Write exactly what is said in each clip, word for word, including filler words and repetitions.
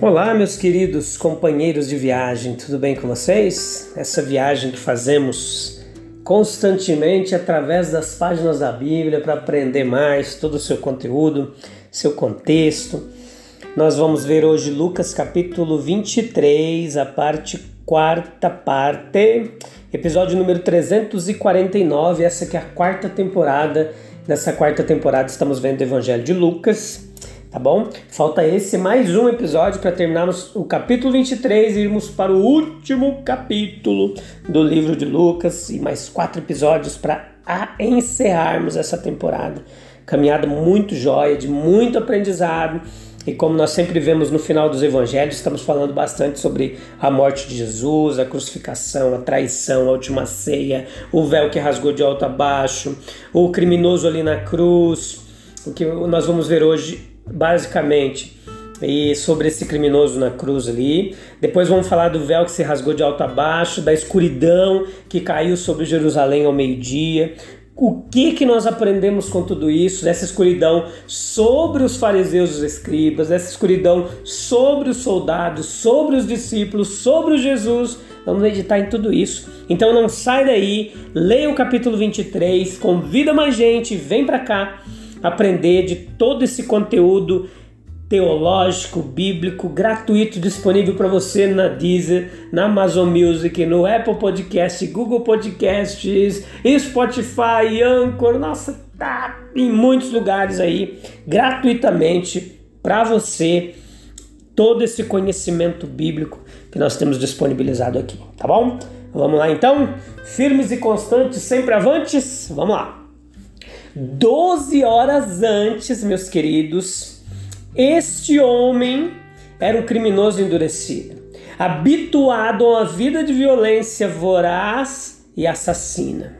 Olá, meus queridos companheiros de viagem, tudo bem com vocês? Essa viagem que fazemos constantemente através das páginas da Bíblia para aprender mais todo o seu conteúdo, seu contexto. Nós vamos ver hoje Lucas capítulo vinte e três, a parte quarta parte, episódio número trezentos e quarenta e nove, essa que é a quarta temporada. Nessa quarta temporada estamos vendo o Evangelho de Lucas. Tá bom? Falta esse mais um episódio para terminarmos o capítulo vinte e três e irmos para o último capítulo do livro de Lucas e mais quatro episódios para encerrarmos essa temporada. Caminhada muito joia, de muito aprendizado, e como nós sempre vemos no final dos evangelhos, estamos falando bastante sobre a morte de Jesus, a crucificação, a traição, a última ceia, o véu que rasgou de alto a baixo, o criminoso ali na cruz. O que nós vamos ver hoje basicamente, e sobre esse criminoso na cruz ali. Depois vamos falar do véu que se rasgou de alto a baixo, da escuridão que caiu sobre Jerusalém ao meio-dia. O que que nós aprendemos com tudo isso? Dessa escuridão sobre os fariseus e os escribas, dessa escuridão sobre os soldados, sobre os discípulos, sobre o Jesus. Vamos meditar em tudo isso. Então não sai daí, leia o capítulo vinte e três, convida mais gente, vem pra cá aprender de todo esse conteúdo teológico, bíblico, gratuito, disponível para você na Deezer, na Amazon Music, no Apple Podcast, Google Podcasts, Spotify, Anchor, nossa, tá em muitos lugares aí, gratuitamente para você, todo esse conhecimento bíblico que nós temos disponibilizado aqui, tá bom? Vamos lá então, firmes e constantes, sempre avantes, vamos lá. Doze horas antes, meus queridos, este homem era um criminoso endurecido, habituado a uma vida de violência voraz e assassina.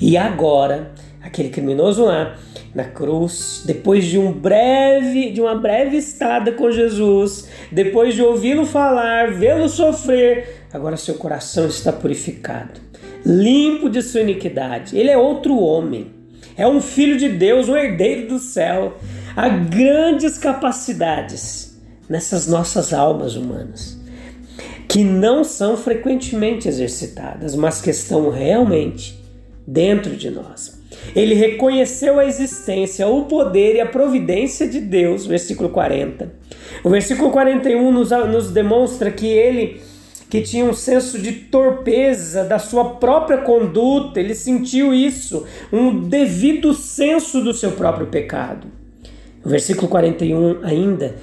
E agora, aquele criminoso lá na cruz, depois de um breve, de uma breve estada com Jesus, depois de ouvi-lo falar, vê-lo sofrer, agora seu coração está purificado, limpo de sua iniquidade. Ele é outro homem. É um filho de Deus, um herdeiro do céu. Há grandes capacidades nessas nossas almas humanas, que não são frequentemente exercitadas, mas que estão realmente dentro de nós. Ele reconheceu a existência, o poder e a providência de Deus, versículo quarenta. O versículo quarenta e um nos, nos demonstra que ele... que tinha um senso de torpeza da sua própria conduta, ele sentiu isso, um devido senso do seu próprio pecado. No versículo quarenta e um ainda,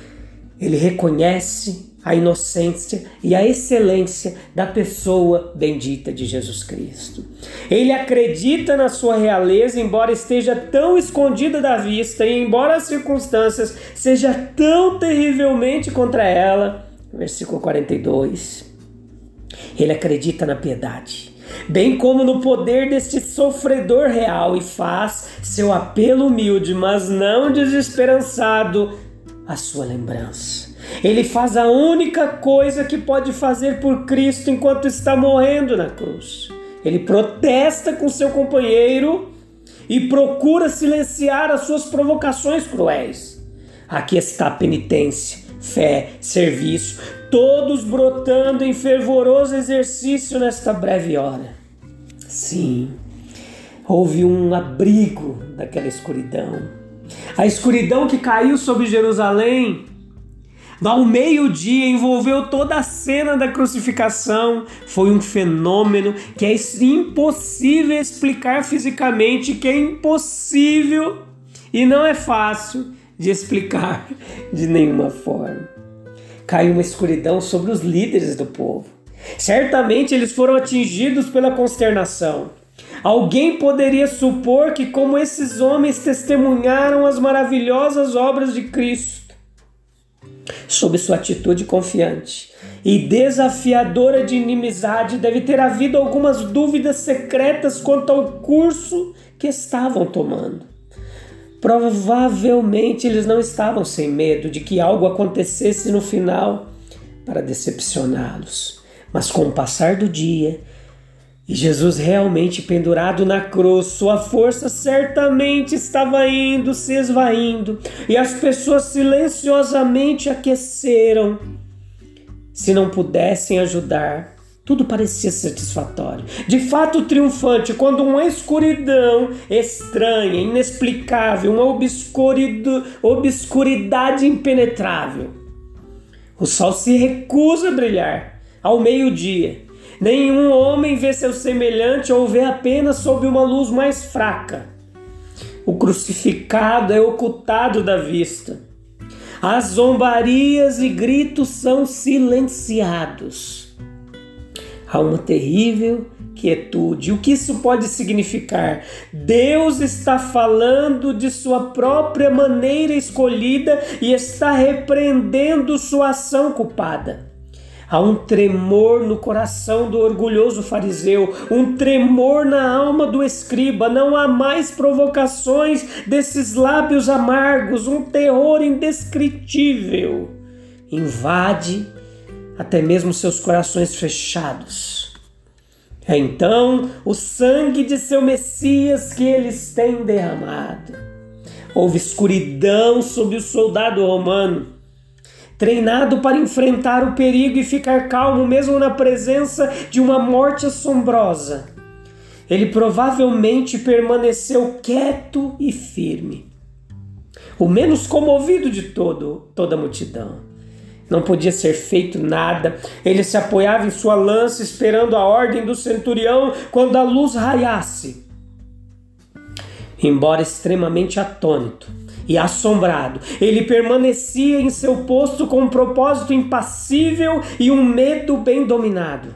ele reconhece a inocência e a excelência da pessoa bendita de Jesus Cristo. Ele acredita na sua realeza, embora esteja tão escondida da vista e embora as circunstâncias sejam tão terrivelmente contra ela. No versículo quarenta e dois... ele acredita na piedade, bem como no poder deste sofredor real, e faz seu apelo humilde, mas não desesperançado, à sua lembrança. Ele faz a única coisa que pode fazer por Cristo enquanto está morrendo na cruz. Ele protesta com seu companheiro e procura silenciar as suas provocações cruéis. Aqui está a penitência, fé, serviço, todos brotando em fervoroso exercício nesta breve hora. Sim, houve um abrigo daquela escuridão. A escuridão que caiu sobre Jerusalém ao meio-dia envolveu toda a cena da crucificação. Foi um fenômeno que é impossível explicar fisicamente, que é impossível e não é fácil de explicar de nenhuma forma. Caiu uma escuridão sobre os líderes do povo. Certamente eles foram atingidos pela consternação. Alguém poderia supor que, como esses homens testemunharam as maravilhosas obras de Cristo, sob sua atitude confiante e desafiadora de inimizade, deve ter havido algumas dúvidas secretas quanto ao curso que estavam tomando. Provavelmente eles não estavam sem medo de que algo acontecesse no final para decepcioná-los. Mas com o passar do dia, e Jesus realmente pendurado na cruz, sua força certamente estava indo, se esvaindo, e as pessoas silenciosamente aqueceram. Se não pudessem ajudar, tudo parecia satisfatório, de fato triunfante, quando uma escuridão estranha, inexplicável, uma obscuridade impenetrável. O sol se recusa a brilhar ao meio-dia. Nenhum homem vê seu semelhante ou vê apenas sob uma luz mais fraca. O crucificado é ocultado da vista. As zombarias e gritos são silenciados. Há uma terrível quietude. O que isso pode significar? Deus está falando de sua própria maneira escolhida e está repreendendo sua ação culpada. Há um tremor no coração do orgulhoso fariseu, um tremor na alma do escriba. Não há mais provocações desses lábios amargos. Um terror indescritível invade até mesmo seus corações fechados. É então o sangue de seu Messias que eles têm derramado. Houve escuridão sobre o soldado romano, treinado para enfrentar o perigo e ficar calmo mesmo na presença de uma morte assombrosa. Ele provavelmente permaneceu quieto e firme, o menos comovido de todo, toda a multidão. Não podia ser feito nada. Ele se apoiava em sua lança, esperando a ordem do centurião quando a luz raiasse. Embora extremamente atônito e assombrado, ele permanecia em seu posto com um propósito impassível e um medo bem dominado.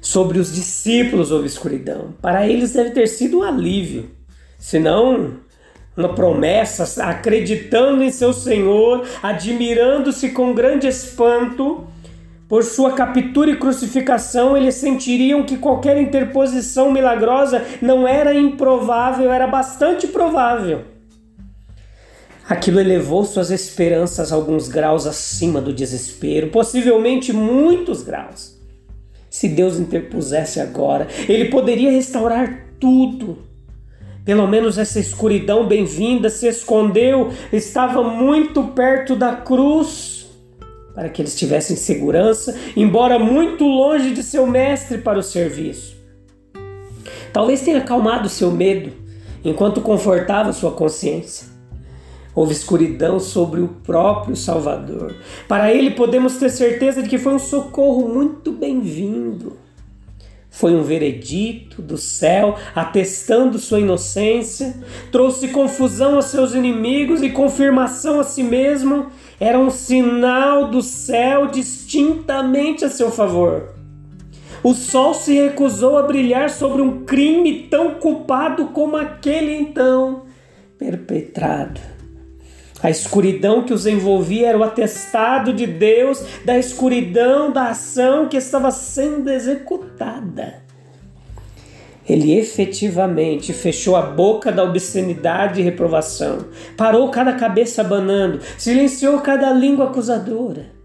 Sobre os discípulos houve escuridão. Para eles deve ter sido um alívio, se não uma promessa, acreditando em seu Senhor, admirando-se com grande espanto. Por sua captura e crucificação, eles sentiriam que qualquer interposição milagrosa não era improvável, era bastante provável. Aquilo elevou suas esperanças alguns graus acima do desespero, possivelmente muitos graus. Se Deus interpusesse agora, ele poderia restaurar tudo. Pelo menos essa escuridão bem-vinda se escondeu, estava muito perto da cruz, para que eles tivessem segurança, embora muito longe de seu mestre para o serviço. Talvez tenha acalmado seu medo, enquanto confortava sua consciência. Houve escuridão sobre o próprio Salvador. Para ele, podemos ter certeza de que foi um socorro muito bem-vindo. Foi um veredito do céu, atestando sua inocência. Trouxe confusão aos seus inimigos e confirmação a si mesmo. Era um sinal do céu distintamente a seu favor. O sol se recusou a brilhar sobre um crime tão culpado como aquele então perpetrado. A escuridão que os envolvia era o atestado de Deus da escuridão da ação que estava sendo executada. Ele efetivamente fechou a boca da obscenidade e reprovação, parou cada cabeça abanando, silenciou cada língua acusadora.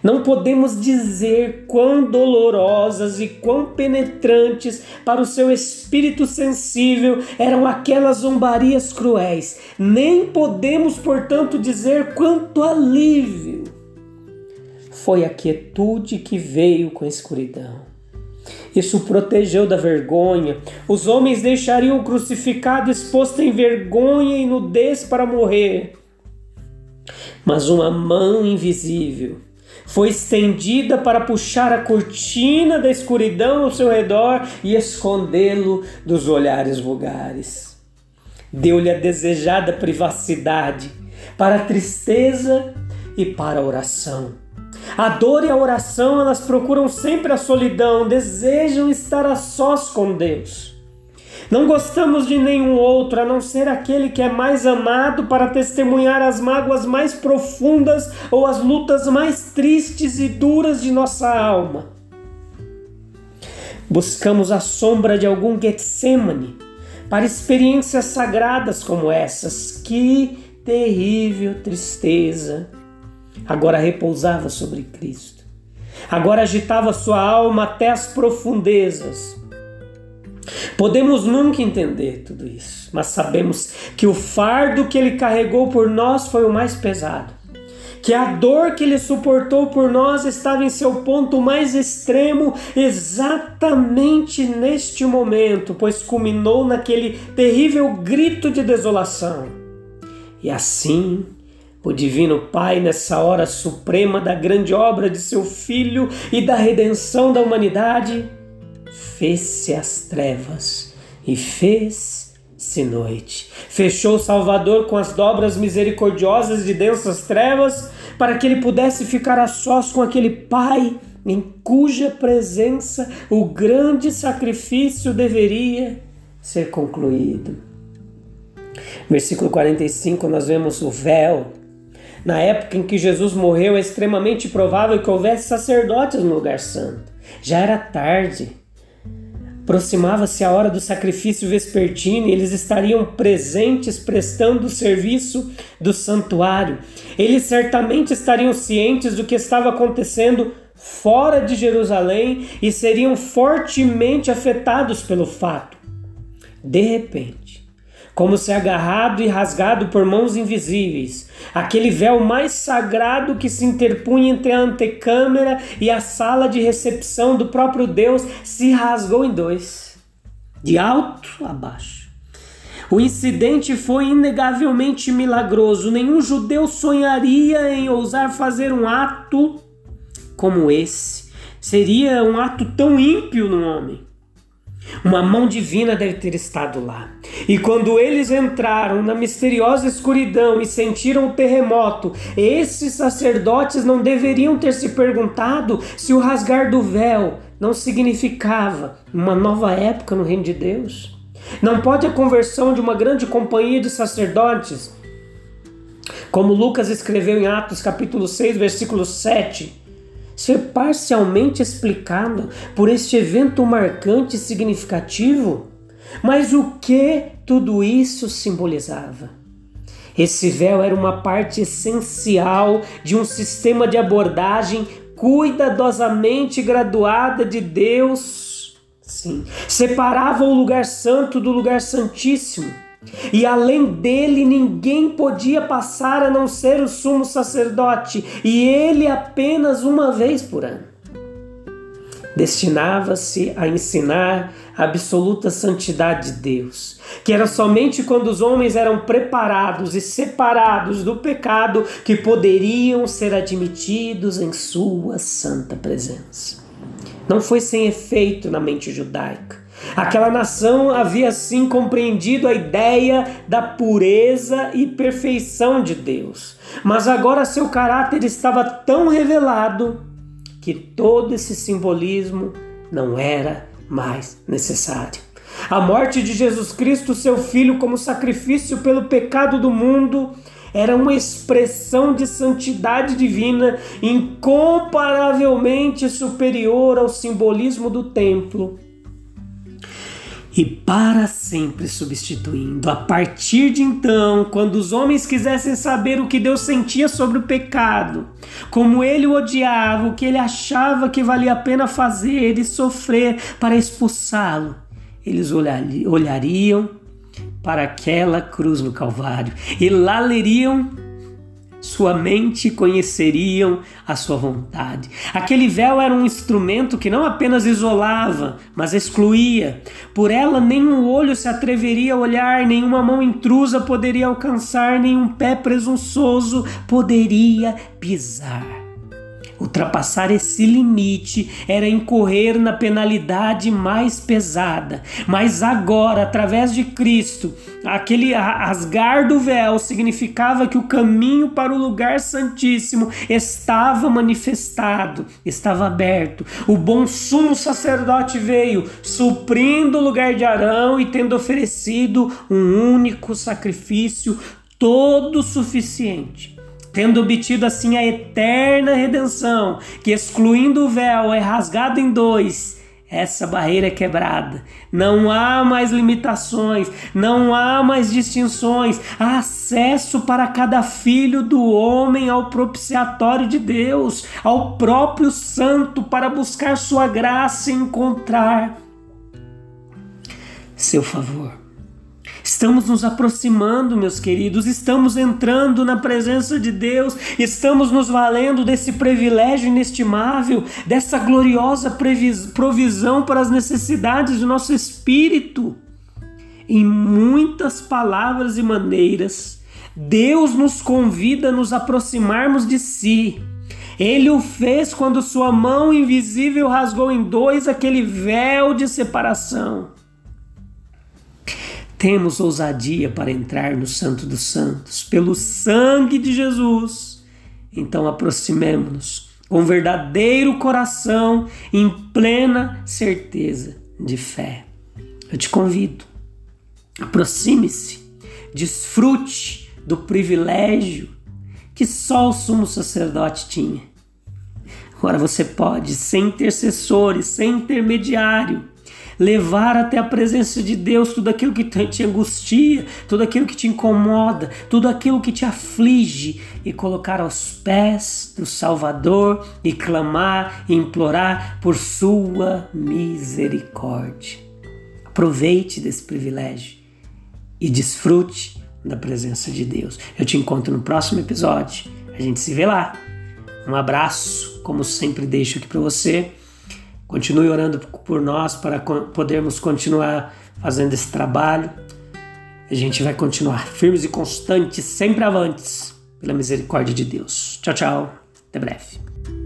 Não podemos dizer quão dolorosas e quão penetrantes para o seu espírito sensível eram aquelas zombarias cruéis. Nem podemos, portanto, dizer quanto alívio foi a quietude que veio com a escuridão. Isso o protegeu da vergonha. Os homens deixariam o crucificado exposto em vergonha e nudez para morrer. Mas uma mão invisível foi estendida para puxar a cortina da escuridão ao seu redor e escondê-lo dos olhares vulgares. Deu-lhe a desejada privacidade para a tristeza e para a oração. A dor e a oração, elas procuram sempre a solidão, desejam estar a sós com Deus. Não gostamos de nenhum outro, a não ser aquele que é mais amado, para testemunhar as mágoas mais profundas ou as lutas mais tristes e duras de nossa alma. Buscamos a sombra de algum Getsêmane para experiências sagradas como essas. Que terrível tristeza! Agora repousava sobre Cristo. Agora agitava sua alma até as profundezas. Podemos nunca entender tudo isso, mas sabemos que o fardo que ele carregou por nós foi o mais pesado, que a dor que ele suportou por nós estava em seu ponto mais extremo exatamente neste momento, pois culminou naquele terrível grito de desolação. E assim, o Divino Pai, nessa hora suprema da grande obra de seu Filho e da redenção da humanidade, fez-se as trevas e fez-se noite. Fechou o Salvador com as dobras misericordiosas de densas trevas, para que ele pudesse ficar a sós com aquele Pai em cuja presença o grande sacrifício deveria ser concluído. Versículo quarenta e cinco, nós vemos o véu. Na época em que Jesus morreu, é extremamente provável que houvesse sacerdotes no lugar santo. Já era tarde. Aproximava-se a hora do sacrifício vespertino e eles estariam presentes prestando o serviço do santuário. Eles certamente estariam cientes do que estava acontecendo fora de Jerusalém e seriam fortemente afetados pelo fato. De repente, como se agarrado e rasgado por mãos invisíveis, aquele véu mais sagrado que se interpunha entre a antecâmara e a sala de recepção do próprio Deus se rasgou em dois, de alto a baixo. O incidente foi inegavelmente milagroso. Nenhum judeu sonharia em ousar fazer um ato como esse. Seria um ato tão ímpio no homem. Uma mão divina deve ter estado lá. E quando eles entraram na misteriosa escuridão e sentiram o terremoto, esses sacerdotes não deveriam ter se perguntado se o rasgar do véu não significava uma nova época no reino de Deus. Não pode a conversão de uma grande companhia de sacerdotes, como Lucas escreveu em Atos capítulo seis, versículo sete, ser parcialmente explicado por este evento marcante e significativo? Mas o que tudo isso simbolizava? Esse véu era uma parte essencial de um sistema de abordagem cuidadosamente graduada de Deus. Sim, separava o lugar santo do lugar santíssimo. E além dele, ninguém podia passar a não ser o sumo sacerdote, e ele apenas uma vez por ano. Destinava-se a ensinar a absoluta santidade de Deus, que era somente quando os homens eram preparados e separados do pecado que poderiam ser admitidos em sua santa presença. Não foi sem efeito na mente judaica. Aquela nação havia assim compreendido a ideia da pureza e perfeição de Deus. Mas agora seu caráter estava tão revelado que todo esse simbolismo não era mais necessário. A morte de Jesus Cristo, seu Filho, como sacrifício pelo pecado do mundo, era uma expressão de santidade divina incomparavelmente superior ao simbolismo do templo. E para sempre substituindo, a partir de então, quando os homens quisessem saber o que Deus sentia sobre o pecado, como ele o odiava, o que ele achava que valia a pena fazer e sofrer para expulsá-lo, eles olhariam para aquela cruz no Calvário e lá leriam sua mente, conheceriam a sua vontade. Aquele véu era um instrumento que não apenas isolava, mas excluía. Por ela, nenhum olho se atreveria a olhar, nenhuma mão intrusa poderia alcançar, nenhum pé presunçoso poderia pisar. Ultrapassar esse limite era incorrer na penalidade mais pesada. Mas agora, através de Cristo, aquele rasgar do véu significava que o caminho para o lugar santíssimo estava manifestado, estava aberto. O bom sumo sacerdote veio, suprindo o lugar de Arão e tendo oferecido um único sacrifício todo suficiente, tendo obtido assim a eterna redenção, que excluindo o véu é rasgado em dois. Essa barreira é quebrada, não há mais limitações, não há mais distinções, há acesso para cada filho do homem ao propiciatório de Deus, ao próprio santo, para buscar sua graça e encontrar seu favor. Estamos nos aproximando, meus queridos, estamos entrando na presença de Deus, estamos nos valendo desse privilégio inestimável, dessa gloriosa provisão para as necessidades do nosso espírito. Em muitas palavras e maneiras, Deus nos convida a nos aproximarmos de si. Ele o fez quando sua mão invisível rasgou em dois aquele véu de separação. Temos ousadia para entrar no Santo dos Santos, pelo sangue de Jesus. Então aproximemo-nos com verdadeiro coração, em plena certeza de fé. Eu te convido, aproxime-se, desfrute do privilégio que só o sumo sacerdote tinha. Agora você pode, sem intercessores, sem intermediário, levar até a presença de Deus tudo aquilo que te angustia, tudo aquilo que te incomoda, tudo aquilo que te aflige, e colocar aos pés do Salvador e clamar e implorar por sua misericórdia. Aproveite desse privilégio e desfrute da presença de Deus. Eu te encontro no próximo episódio. A gente se vê lá. Um abraço, como sempre deixo aqui para você. Continue orando por nós para podermos continuar fazendo esse trabalho. A gente vai continuar firmes e constantes, sempre avantes, pela misericórdia de Deus. Tchau, tchau. Até breve.